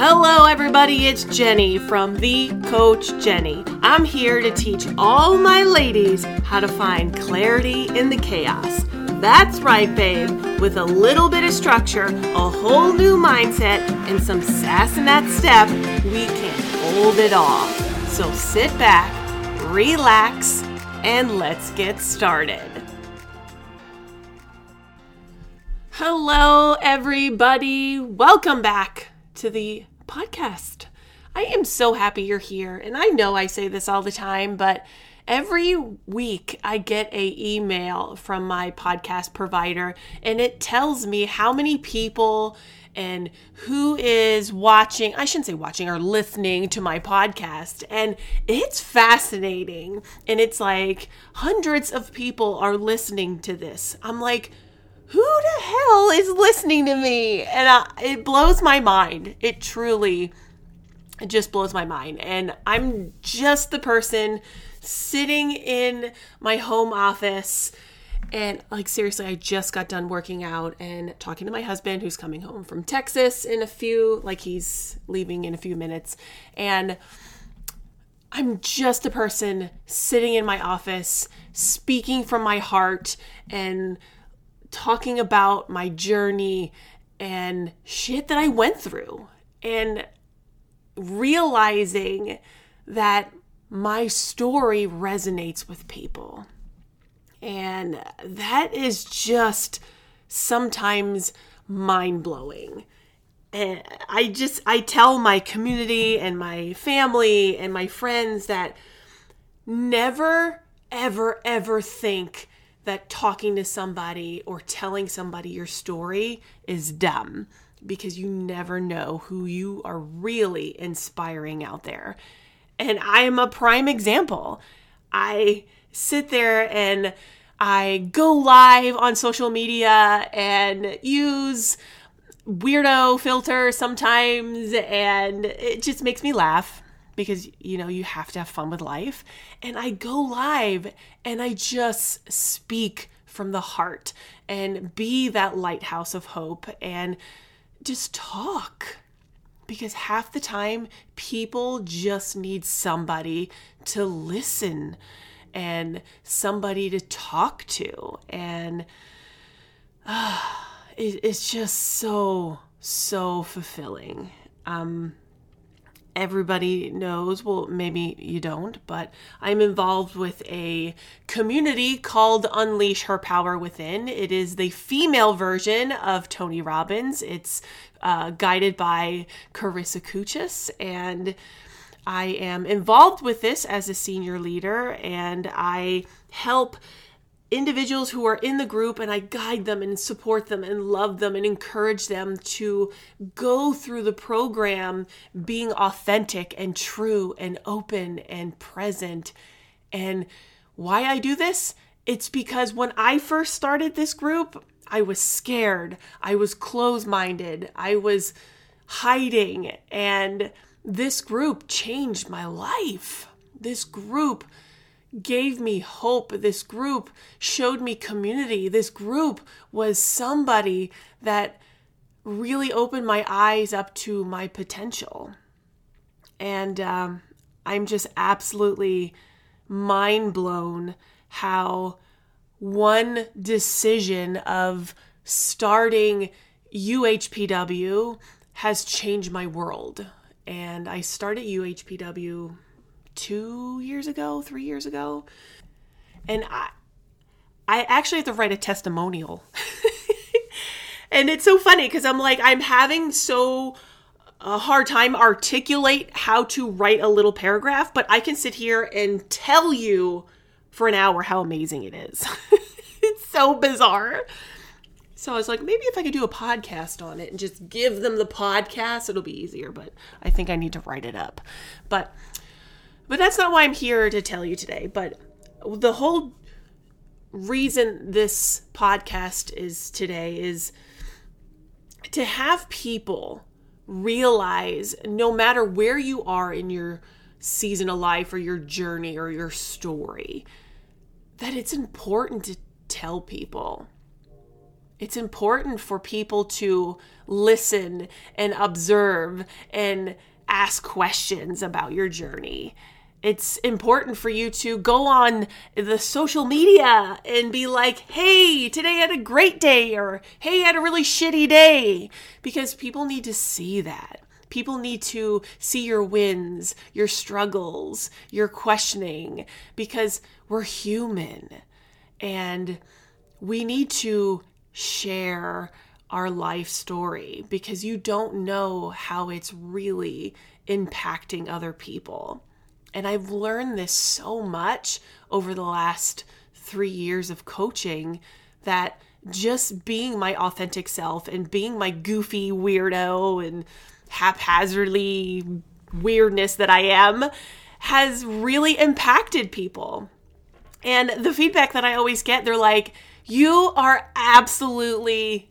Hello everybody, it's Jenny from The Coach Jenny. I'm here to teach all my ladies how to find clarity in the chaos. That's right, babe. With a little bit of structure, a whole new mindset, and some sass in that step, we can hold it all. So sit back, relax, and let's get started. Hello everybody, welcome back to the podcast. I am so happy you're here, and I know I say this all the time, but every week I get an email from my podcast provider, and it tells me how many people and who is watching, I shouldn't say watching, or listening to my podcast. And it's fascinating, and it's like hundreds of people are listening to this. I'm like, who the hell is listening to me? And it blows my mind. It truly just blows my mind. And I'm just the person sitting in my home office. And like, seriously, I just got done working out and talking to my husband, who's coming home from Texas in a few, like he's leaving in a few minutes. And I'm just the person sitting in my office, speaking from my heart and talking about my journey and shit that I went through, and realizing that my story resonates with people. And that is just sometimes mind-blowing. And I tell my community and my family and my friends that never, ever, ever think that talking to somebody or telling somebody your story is dumb, because you never know who you are really inspiring out there. And I am a prime example. I sit there and I go live on social media and use weirdo filters sometimes, and it just makes me laugh, because, you know, you have to have fun with life. And I go live and I just speak from the heart and be that lighthouse of hope and just talk. Because half the time, people just need somebody to listen and somebody to talk to. And it's just so, so fulfilling. Everybody knows, well, maybe you don't, but I'm involved with a community called Unleash Her Power Within. It is the female version of Tony Robbins. It's guided by Carissa Kuchis, and I am involved with this as a senior leader, and I help individuals who are in the group, and I guide them and support them and love them and encourage them to go through the program being authentic and true and open and present. And why I do this? It's because when I first started this group, I was scared. I was closed-minded. I was hiding. And this group changed my life. This group gave me hope. This group showed me community. This group was somebody that really opened my eyes up to my potential. And I'm just absolutely mind blown how one decision of starting UHPW has changed my world. And I started UHPW 3 years ago. And I actually have to write a testimonial. And it's so funny, because I'm like, I'm having so a hard time articulate how to write a little paragraph, but I can sit here and tell you for an hour how amazing it is. It's so bizarre. So I was like, maybe if I could do a podcast on it and just give them the podcast, it'll be easier, but I think I need to write it up. But that's not why I'm here to tell you today. But the whole reason this podcast is today is to have people realize, no matter where you are in your season of life or your journey or your story, that it's important to tell people. It's important for people to listen and observe and ask questions about your journey. It's important for you to go on the social media and be like, hey, today I had a great day, or hey, I had a really shitty day, because people need to see that. People need to see your wins, your struggles, your questioning, because we're human and we need to share our life story, because you don't know how it's really impacting other people. And I've learned this so much over the last 3 years of coaching, that just being my authentic self and being my goofy weirdo and haphazardly weirdness that I am has really impacted people. And the feedback that I always get, they're like, you are absolutely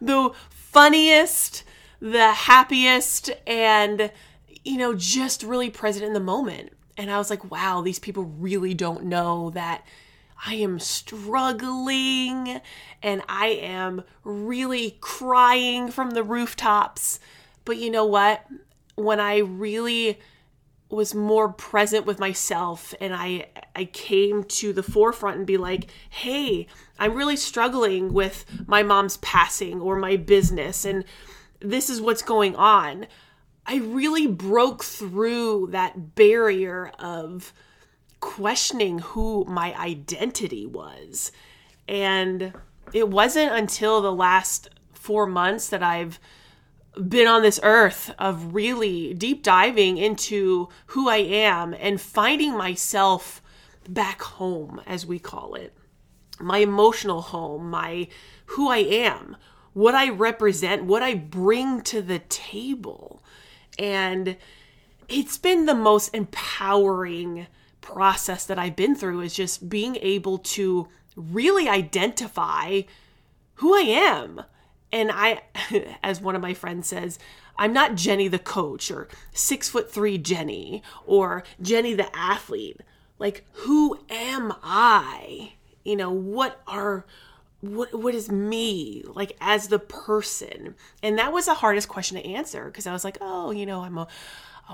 the funniest, the happiest, and, you know, just really present in the moment. And I was like, wow, these people really don't know that I am struggling and I am really crying from the rooftops. But you know what? When I really was more present with myself and I came to the forefront and be like, hey, I'm really struggling with my mom's passing or my business, and this is what's going on. I really broke through that barrier of questioning who my identity was. And it wasn't until the last 4 months that I've been on this earth of really deep diving into who I am and finding myself back home, as we call it, my emotional home, my who I am, what I represent, what I bring to the table. And it's been the most empowering process that I've been through, is just being able to really identify who I am. And I, as one of my friends says, I'm not Jenny the coach, or 6'3" Jenny, or Jenny the athlete. Like, who am I? You know, what is me, like, as the person? And that was the hardest question to answer, because I was like, oh, you know, I'm a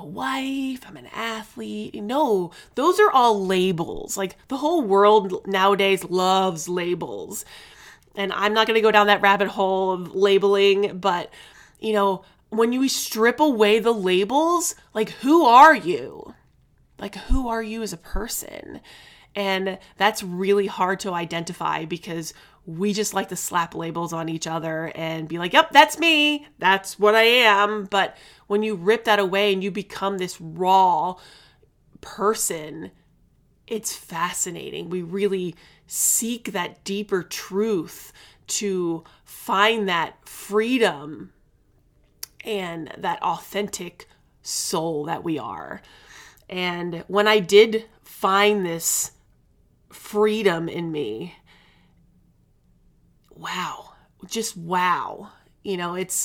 wife, I'm an athlete. No, those are all labels. Like, the whole world nowadays loves labels. And I'm not going to go down that rabbit hole of labeling, but, you know, when you strip away the labels, like, who are you? Like, who are you as a person? And that's really hard to identify, because we just like to slap labels on each other and be like, yep, that's me, that's what I am. But when you rip that away and you become this raw person, it's fascinating. We really seek that deeper truth to find that freedom and that authentic soul that we are. And when I did find this freedom in me, wow, just wow. You know, it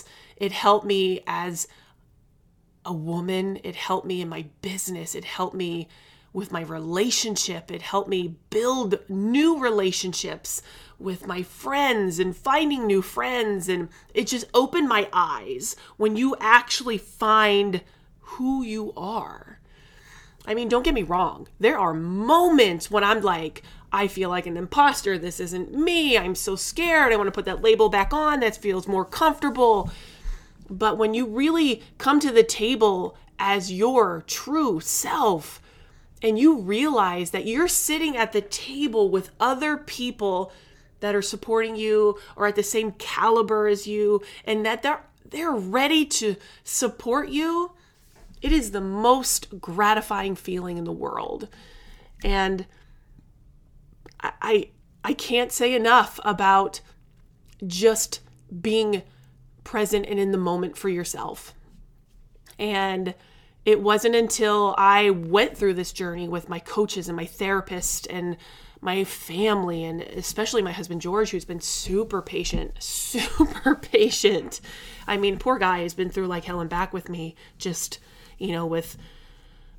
helped me as a woman. It helped me in my business. It helped me with my relationship. It helped me build new relationships with my friends and finding new friends. And it just opened my eyes when you actually find who you are. I mean, don't get me wrong. There are moments when I'm like, I feel like an imposter. This isn't me. I'm so scared. I want to put that label back on. That feels more comfortable. But when you really come to the table as your true self, and you realize that you're sitting at the table with other people that are supporting you or at the same caliber as you, and that they're ready to support you, it is the most gratifying feeling in the world. And I can't say enough about just being present and in the moment for yourself. And it wasn't until I went through this journey with my coaches and my therapist and my family, and especially my husband, George, who's been super patient. I mean, poor guy has been through like hell and back with me, just, you know, with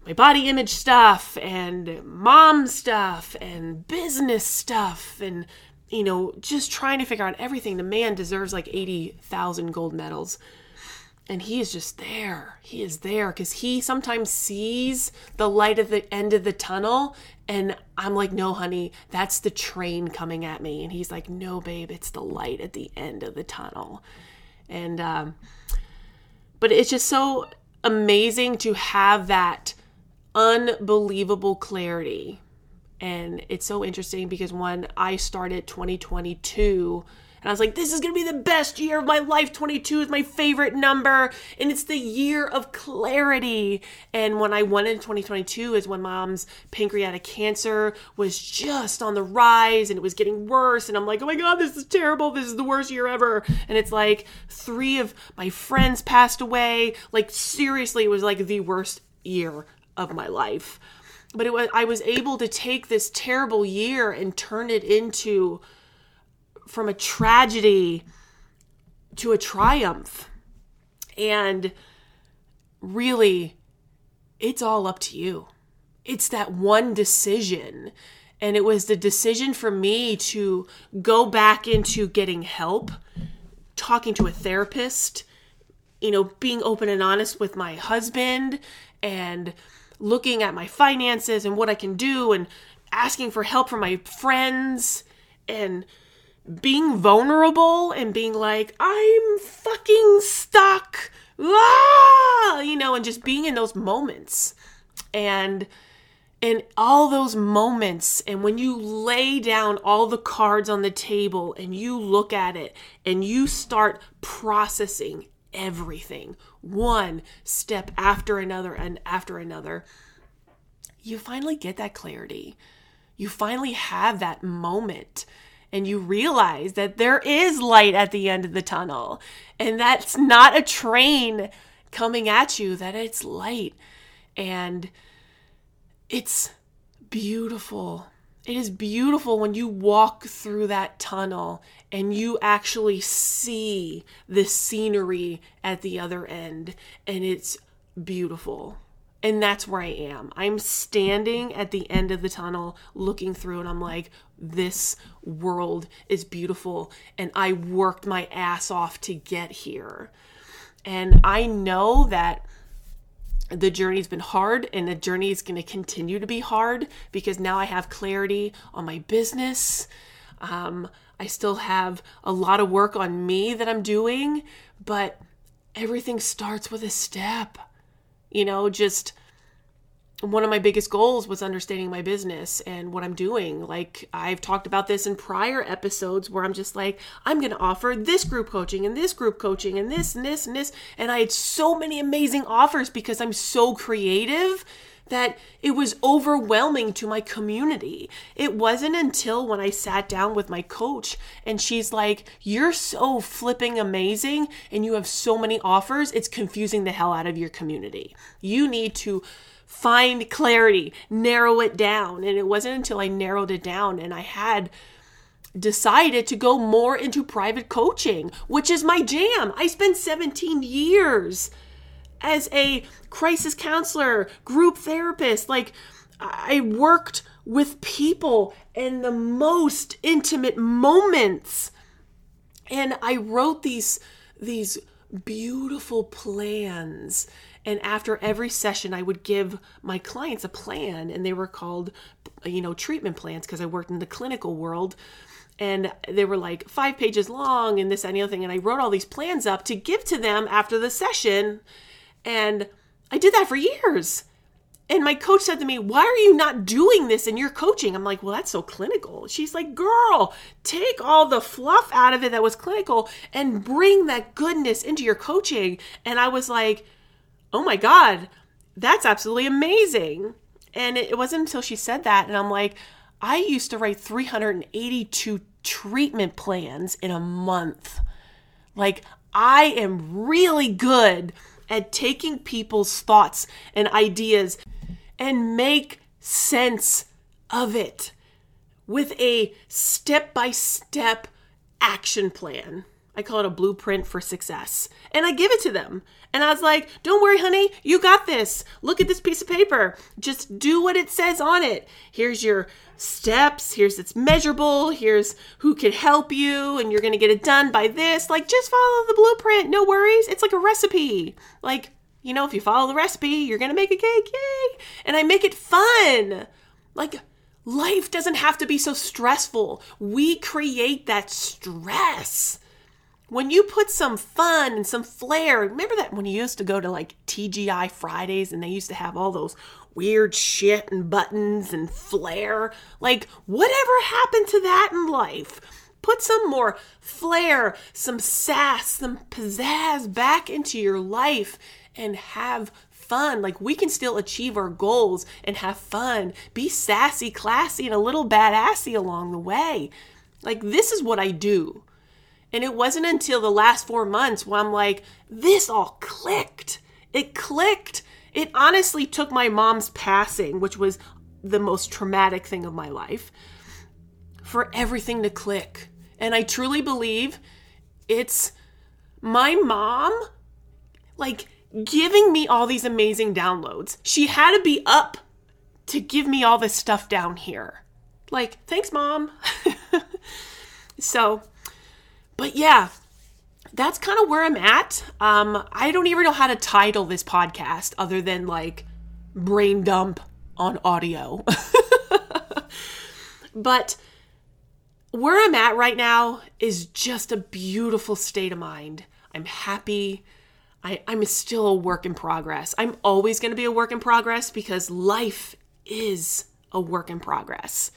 my body image stuff and mom stuff and business stuff. And you know, just trying to figure out everything. The man deserves like 80,000 gold medals. And he is just there. He is there because he sometimes sees the light at the end of the tunnel. And I'm like, no, honey, that's the train coming at me. And he's like, no, babe, it's the light at the end of the tunnel. And, but it's just so amazing to have that unbelievable clarity. And it's so interesting because when I started 2022, and I was like, this is going to be the best year of my life. 22 is my favorite number. And it's the year of clarity. And when I went into 2022 is when Mom's pancreatic cancer was just on the rise and it was getting worse. And I'm like, oh my God, this is terrible. This is the worst year ever. And it's like 3 of my friends passed away. Like seriously, it was like the worst year of my life. But it was, I was able to take this terrible year and turn it into from a tragedy to a triumph. And really, it's all up to you. It's that one decision. And it was the decision for me to go back into getting help, talking to a therapist, you know, being open and honest with my husband and looking at my finances and what I can do and asking for help from my friends and being vulnerable and being like, I'm fucking stuck, you know, and just being in those moments and in all those moments. And when you lay down all the cards on the table and you look at it and you start processing everything, one step after another and after another, you finally get that clarity. You finally have that moment. And you realize that there is light at the end of the tunnel. And that's not a train coming at you, that it's light. And it's beautiful. It is beautiful when you walk through that tunnel and you actually see the scenery at the other end. And it's beautiful. And that's where I am. I'm standing at the end of the tunnel looking through and I'm like, this world is beautiful. And I worked my ass off to get here. And I know that the journey's been hard and the journey is going to continue to be hard because now I have clarity on my business. I still have a lot of work on me that I'm doing, but everything starts with a step. You know, just one of my biggest goals was understanding my business and what I'm doing. Like I've talked about this in prior episodes where I'm just like, I'm going to offer this group coaching and this group coaching and this and this and this. And I had so many amazing offers because I'm so creative that it was overwhelming to my community. It wasn't until when I sat down with my coach and she's like, you're so flipping amazing and you have so many offers, it's confusing the hell out of your community. You need to find clarity, narrow it down. And it wasn't until I narrowed it down and I had decided to go more into private coaching, which is my jam. I spent 17 years as a crisis counselor, group therapist. Like I worked with people in the most intimate moments. And I wrote these beautiful plans. And after every session, I would give my clients a plan. And they were called, you know, treatment plans because I worked in the clinical world. And they were like 5 pages long and this and the other thing. And I wrote all these plans up to give to them after the session. And I did that for years. And my coach said to me, why are you not doing this in your coaching? I'm like, well, that's so clinical. She's like, girl, take all the fluff out of it that was clinical and bring that goodness into your coaching. And I was like, oh my God, that's absolutely amazing. And it wasn't until she said that. And I'm like, I used to write 382 treatment plans in a month. Like, I am really good at taking people's thoughts and ideas and make sense of it with a step-by-step action plan. I call it a blueprint for success. And I give it to them. And I was like, don't worry, honey, you got this. Look at this piece of paper. Just do what it says on it. Here's your steps. Here's it's measurable. Here's who can help you. And you're going to get it done by this. Like, just follow the blueprint. No worries. It's like a recipe. Like, you know, if you follow the recipe, you're going to make a cake. Yay. And I make it fun. Like, life doesn't have to be so stressful. We create that stress. When you put some fun and some flair, remember that when you used to go to like TGI Fridays and they used to have all those weird shit and buttons and flair, like whatever happened to that in life? Put some more flair, some sass, some pizzazz back into your life and have fun. Like we can still achieve our goals and have fun, be sassy, classy, and a little badassy along the way. Like this is what I do. And it wasn't until the last 4 months where I'm like, this all clicked. It clicked. It honestly took my mom's passing, which was the most traumatic thing of my life, for everything to click. And I truly believe it's my mom, like, giving me all these amazing downloads. She had to be up to give me all this stuff down here. Like, thanks, Mom. So... but yeah, that's kind of where I'm at. I don't even know how to title this podcast other than like brain dump on audio. But where I'm at right now is just a beautiful state of mind. I'm happy. I'm still a work in progress. I'm always going to be a work in progress because life is a work in progress.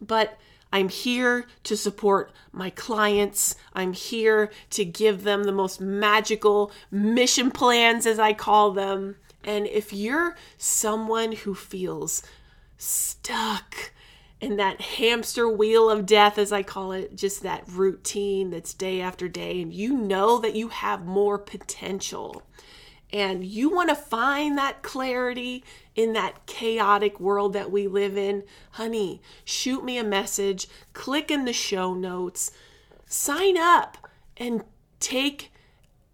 But I'm here to support my clients. I'm here to give them the most magical mission plans, as I call them. And if you're someone who feels stuck in that hamster wheel of death, as I call it, just that routine that's day after day, and you know that you have more potential and you want to find that clarity in that chaotic world that we live in, honey, shoot me a message, click in the show notes, sign up, and take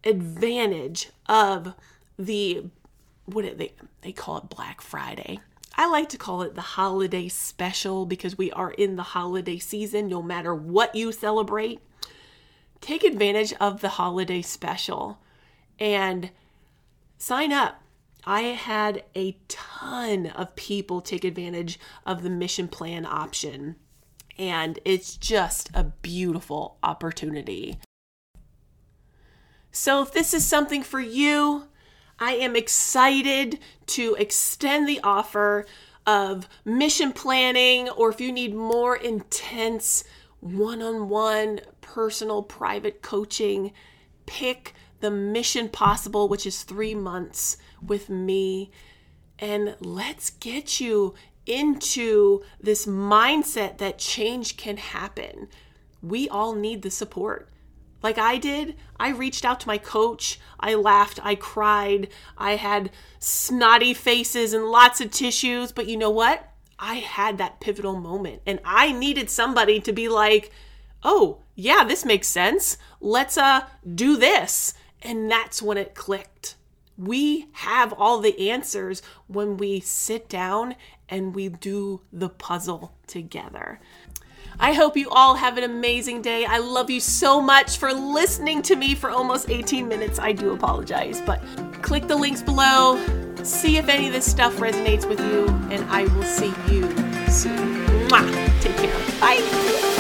advantage of the, they call it Black Friday. I like to call it the holiday special because we are in the holiday season, no matter what you celebrate. Take advantage of the holiday special and sign up. I had a ton of people take advantage of the mission plan option, and it's just a beautiful opportunity. So if this is something for you, I am excited to extend the offer of mission planning, or if you need more intense one-on-one personal private coaching, pick the Mission Possible, which is 3 months with me. And let's get you into this mindset that change can happen. We all need the support. Like I did, I reached out to my coach. I laughed, I cried, I had snotty faces and lots of tissues. But you know what? I had that pivotal moment and I needed somebody to be like, oh, yeah, this makes sense. Let's do this. And that's when it clicked. We have all the answers when we sit down and we do the puzzle together. I hope you all have an amazing day. I love you so much for listening to me for almost 18 minutes. I do apologize, but click the links below. See if any of this stuff resonates with you, and I will see you soon. Mwah. Take care. Bye.